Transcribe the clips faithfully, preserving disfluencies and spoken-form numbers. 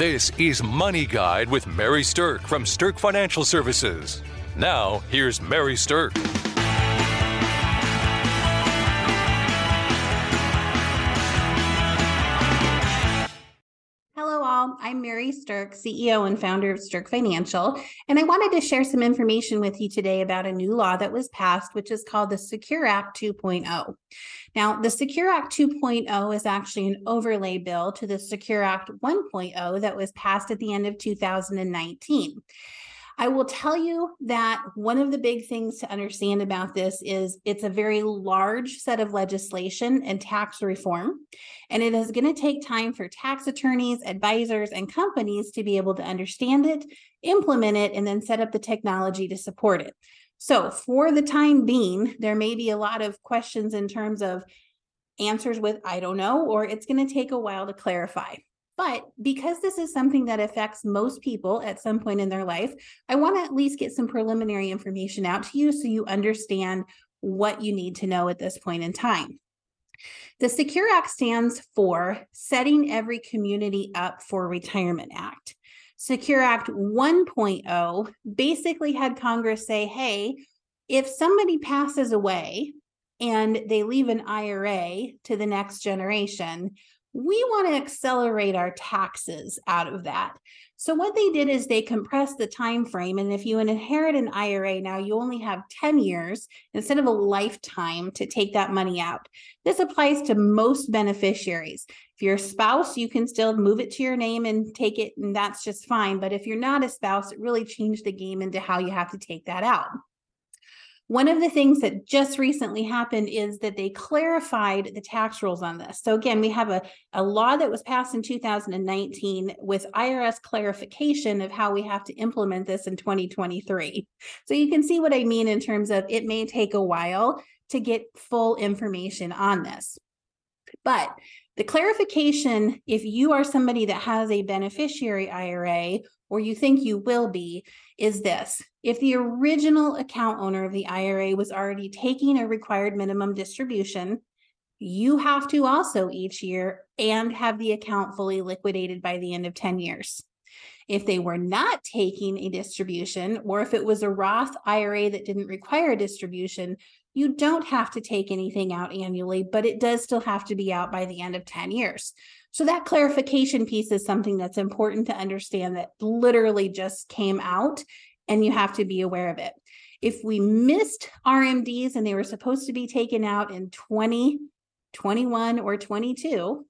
This is Money Guide with Mary Stirk from Stirk Financial Services. Now, here's Mary Stirk. Hello all, I'm Mary Stirk, C E O and founder of Stirk Financial, and I wanted to share some information with you today about a new law that was passed, which is called the Secure Act two point oh. Now, the Secure Act two point oh is actually an overlay bill to the Secure Act one point oh that was passed at the end of two thousand nineteen. I will tell you that one of the big things to understand about this is it's a very large set of legislation and tax reform, and it is going to take time for tax attorneys, advisors, and companies to be able to understand it, implement it, and then set up the technology to support it. So for the time being, there may be a lot of questions in terms of answers with, I don't know, or it's going to take a while to clarify. But because this is something that affects most people at some point in their life, I want to at least get some preliminary information out to you so you understand what you need to know at this point in time. The Secure Act stands for Setting Every Community Up for Retirement Act. Secure Act one point oh basically had Congress say, hey, if somebody passes away and they leave an I R A to the next generation, we want to accelerate our taxes out of that. So what they did is they compressed the time frame. And if you inherit an I R A now, you only have ten years instead of a lifetime to take that money out. This applies to most beneficiaries. If you're a spouse, you can still move it to your name and take it, and that's just fine. But if you're not a spouse, it really changed the game into how you have to take that out. One of the things that just recently happened is that they clarified the tax rules on this. So again, we have a, a law that was passed in two thousand nineteen with I R S clarification of how we have to implement this in twenty twenty-three. So you can see what I mean in terms of it may take a while to get full information on this. But the clarification, if you are somebody that has a beneficiary I R A or you think you will be, is this. If the original account owner of the I R A was already taking a required minimum distribution, you have to also each year and have the account fully liquidated by the end of ten years. If they were not taking a distribution, or if it was a Roth I R A that didn't require a distribution, you don't have to take anything out annually, but it does still have to be out by the end of ten years. So that clarification piece is something that's important to understand that literally just came out, and you have to be aware of it. If we missed R M Ds and they were supposed to be taken out in twenty, twenty-one, or twenty-two,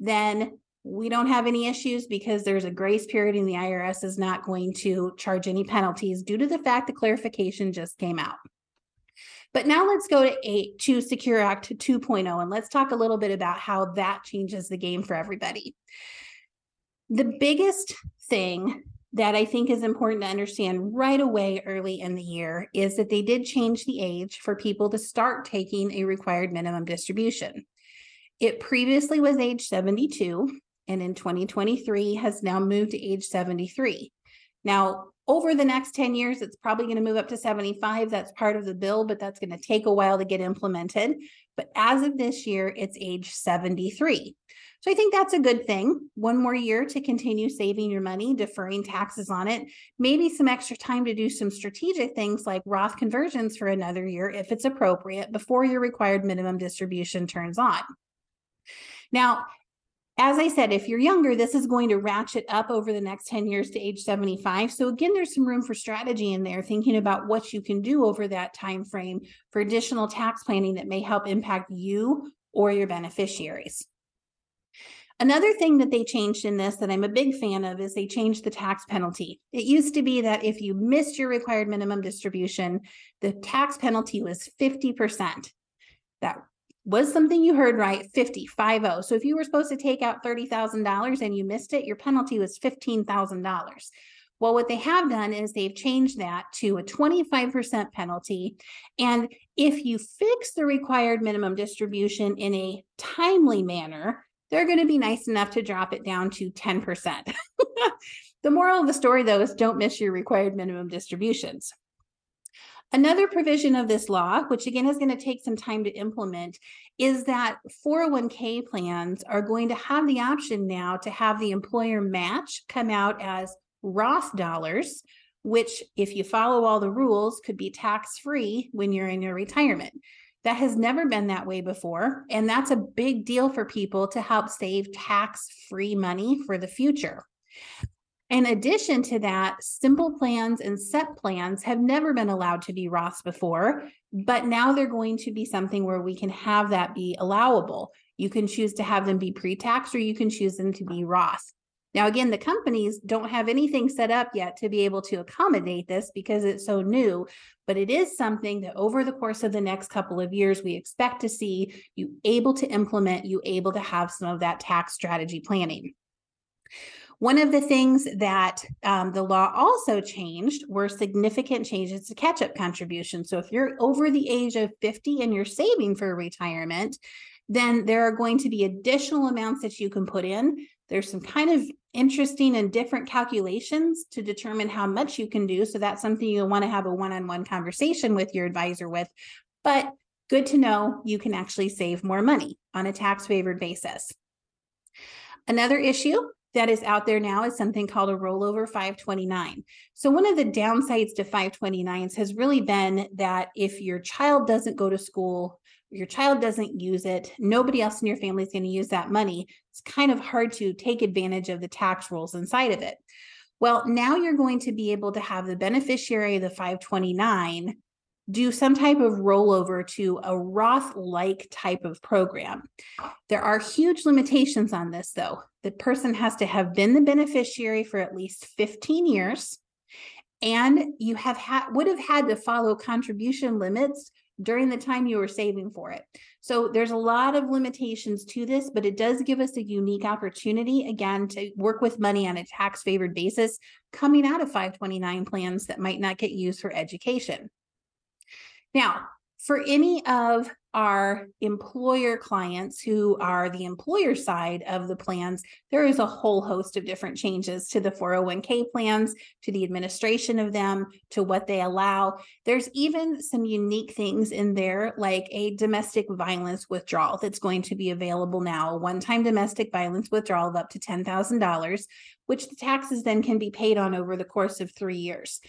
then we don't have any issues because there's a grace period and the I R S is not going to charge any penalties due to the fact the clarification just came out. But now let's go to, eight, to Secure Act two point oh, and let's talk a little bit about how that changes the game for everybody. The biggest thing that I think is important to understand right away early in the year is that they did change the age for people to start taking a required minimum distribution. It previously was age seventy-two, and in twenty twenty-three has now moved to age seventy-three. Now, over the next ten years, it's probably going to move up to seventy-five. That's part of the bill, but that's going to take a while to get implemented. But as of this year, it's age seventy-three. So I think that's a good thing. One more year to continue saving your money, deferring taxes on it, maybe some extra time to do some strategic things like Roth conversions for another year if it's appropriate before your required minimum distribution turns on. Now, as I said, if you're younger, this is going to ratchet up over the next ten years to age seventy-five. So again, there's some room for strategy in there, thinking about what you can do over that time frame for additional tax planning that may help impact you or your beneficiaries. Another thing that they changed in this that I'm a big fan of is they changed the tax penalty. It used to be that if you missed your required minimum distribution, the tax penalty was fifty percent. That was something you heard right, fifty, five oh. So if you were supposed to take out thirty thousand dollars and you missed it, your penalty was fifteen thousand dollars. Well, what they have done is they've changed that to a twenty-five percent penalty. And if you fix the required minimum distribution in a timely manner, they're going to be nice enough to drop it down to ten percent. The moral of the story, though, is don't miss your required minimum distributions. Another provision of this law, which again is going to take some time to implement, is that four oh one k plans are going to have the option now to have the employer match come out as Roth dollars, which, if you follow all the rules, could be tax-free when you're in your retirement. That has never been that way before, and that's a big deal for people to help save tax-free money for the future. In addition to that, SIMPLE plans and SEP plans have never been allowed to be Roths before, but now they're going to be something where we can have that be allowable. You can choose to have them be pre-tax, or you can choose them to be Roth. Now, again, the companies don't have anything set up yet to be able to accommodate this because it's so new, but it is something that over the course of the next couple of years, we expect to see you able to implement, you able to have some of that tax strategy planning. One of the things that um, the law also changed were significant changes to catch-up contributions. So if you're over the age of fifty and you're saving for retirement, then there are going to be additional amounts that you can put in. There's some kind of interesting and different calculations to determine how much you can do. So that's something you'll want to have a one-on-one conversation with your advisor with. But good to know you can actually save more money on a tax-favored basis. Another issue that is out there now is something called a rollover five twenty-nine. So one of the downsides to five twenty-nines has really been that if your child doesn't go to school, your child doesn't use it, nobody else in your family is going to use that money. It's kind of hard to take advantage of the tax rules inside of it. Well, now you're going to be able to have the beneficiary of the five twenty-nine do some type of rollover to a Roth-like type of program. There are huge limitations on this, though. The person has to have been the beneficiary for at least fifteen years, and you have ha- would have had to follow contribution limits during the time you were saving for it. So there's a lot of limitations to this, but it does give us a unique opportunity, again, to work with money on a tax-favored basis coming out of five twenty-nine plans that might not get used for education. Now, for any of our employer clients who are the employer side of the plans, there is a whole host of different changes to the four oh one k plans, to the administration of them, to what they allow. There's even some unique things in there, like a domestic violence withdrawal that's going to be available now, one-time domestic violence withdrawal of up to ten thousand dollars, which the taxes then can be paid on over the course of three years.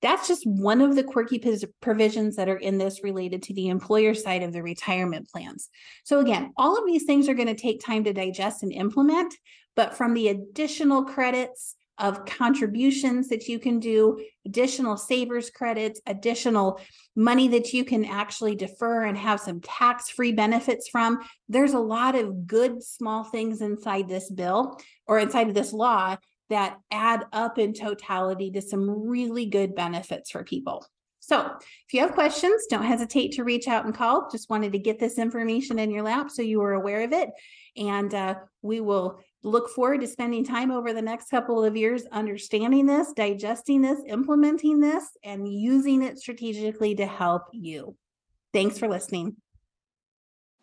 That's just one of the quirky provisions that are in this related to the employer side of the retirement plans. So again, all of these things are going to take time to digest and implement, but from the additional credits of contributions that you can do, additional savers credits, additional money that you can actually defer and have some tax-free benefits from, there's a lot of good small things inside this bill or inside of this law that add up in totality to some really good benefits for people. So if you have questions, don't hesitate to reach out and call. Just wanted to get this information in your lap so you were aware of it. And uh, we will look forward to spending time over the next couple of years understanding this, digesting this, implementing this, and using it strategically to help you. Thanks for listening.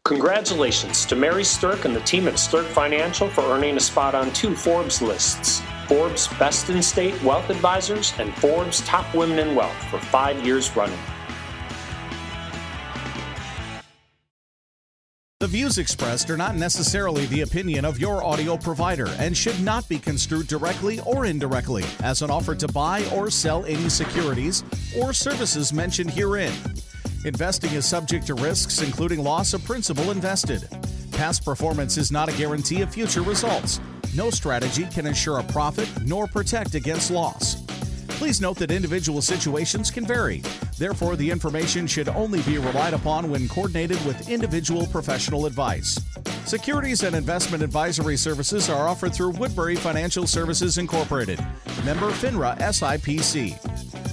Congratulations to Mary Stirk and the team at Stirk Financial for earning a spot on two Forbes lists, Forbes Best in State Wealth Advisors and Forbes Top Women in Wealth, for five years running. The views expressed are not necessarily the opinion of your audio provider and should not be construed directly or indirectly as an offer to buy or sell any securities or services mentioned herein. Investing is subject to risks, including loss of principal invested. Past performance is not a guarantee of future results. No strategy can ensure a profit nor protect against loss. Please note that individual situations can vary. Therefore, the information should only be relied upon when coordinated with individual professional advice. Securities and investment advisory services are offered through Woodbury Financial Services Incorporated, member FINRA S I P C.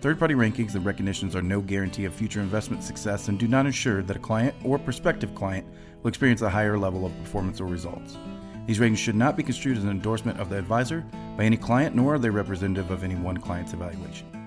Third-party rankings and recognitions are no guarantee of future investment success and do not ensure that a client or prospective client will experience a higher level of performance or results. These ratings should not be construed as an endorsement of the advisor by any client, nor are they representative of any one client's evaluation.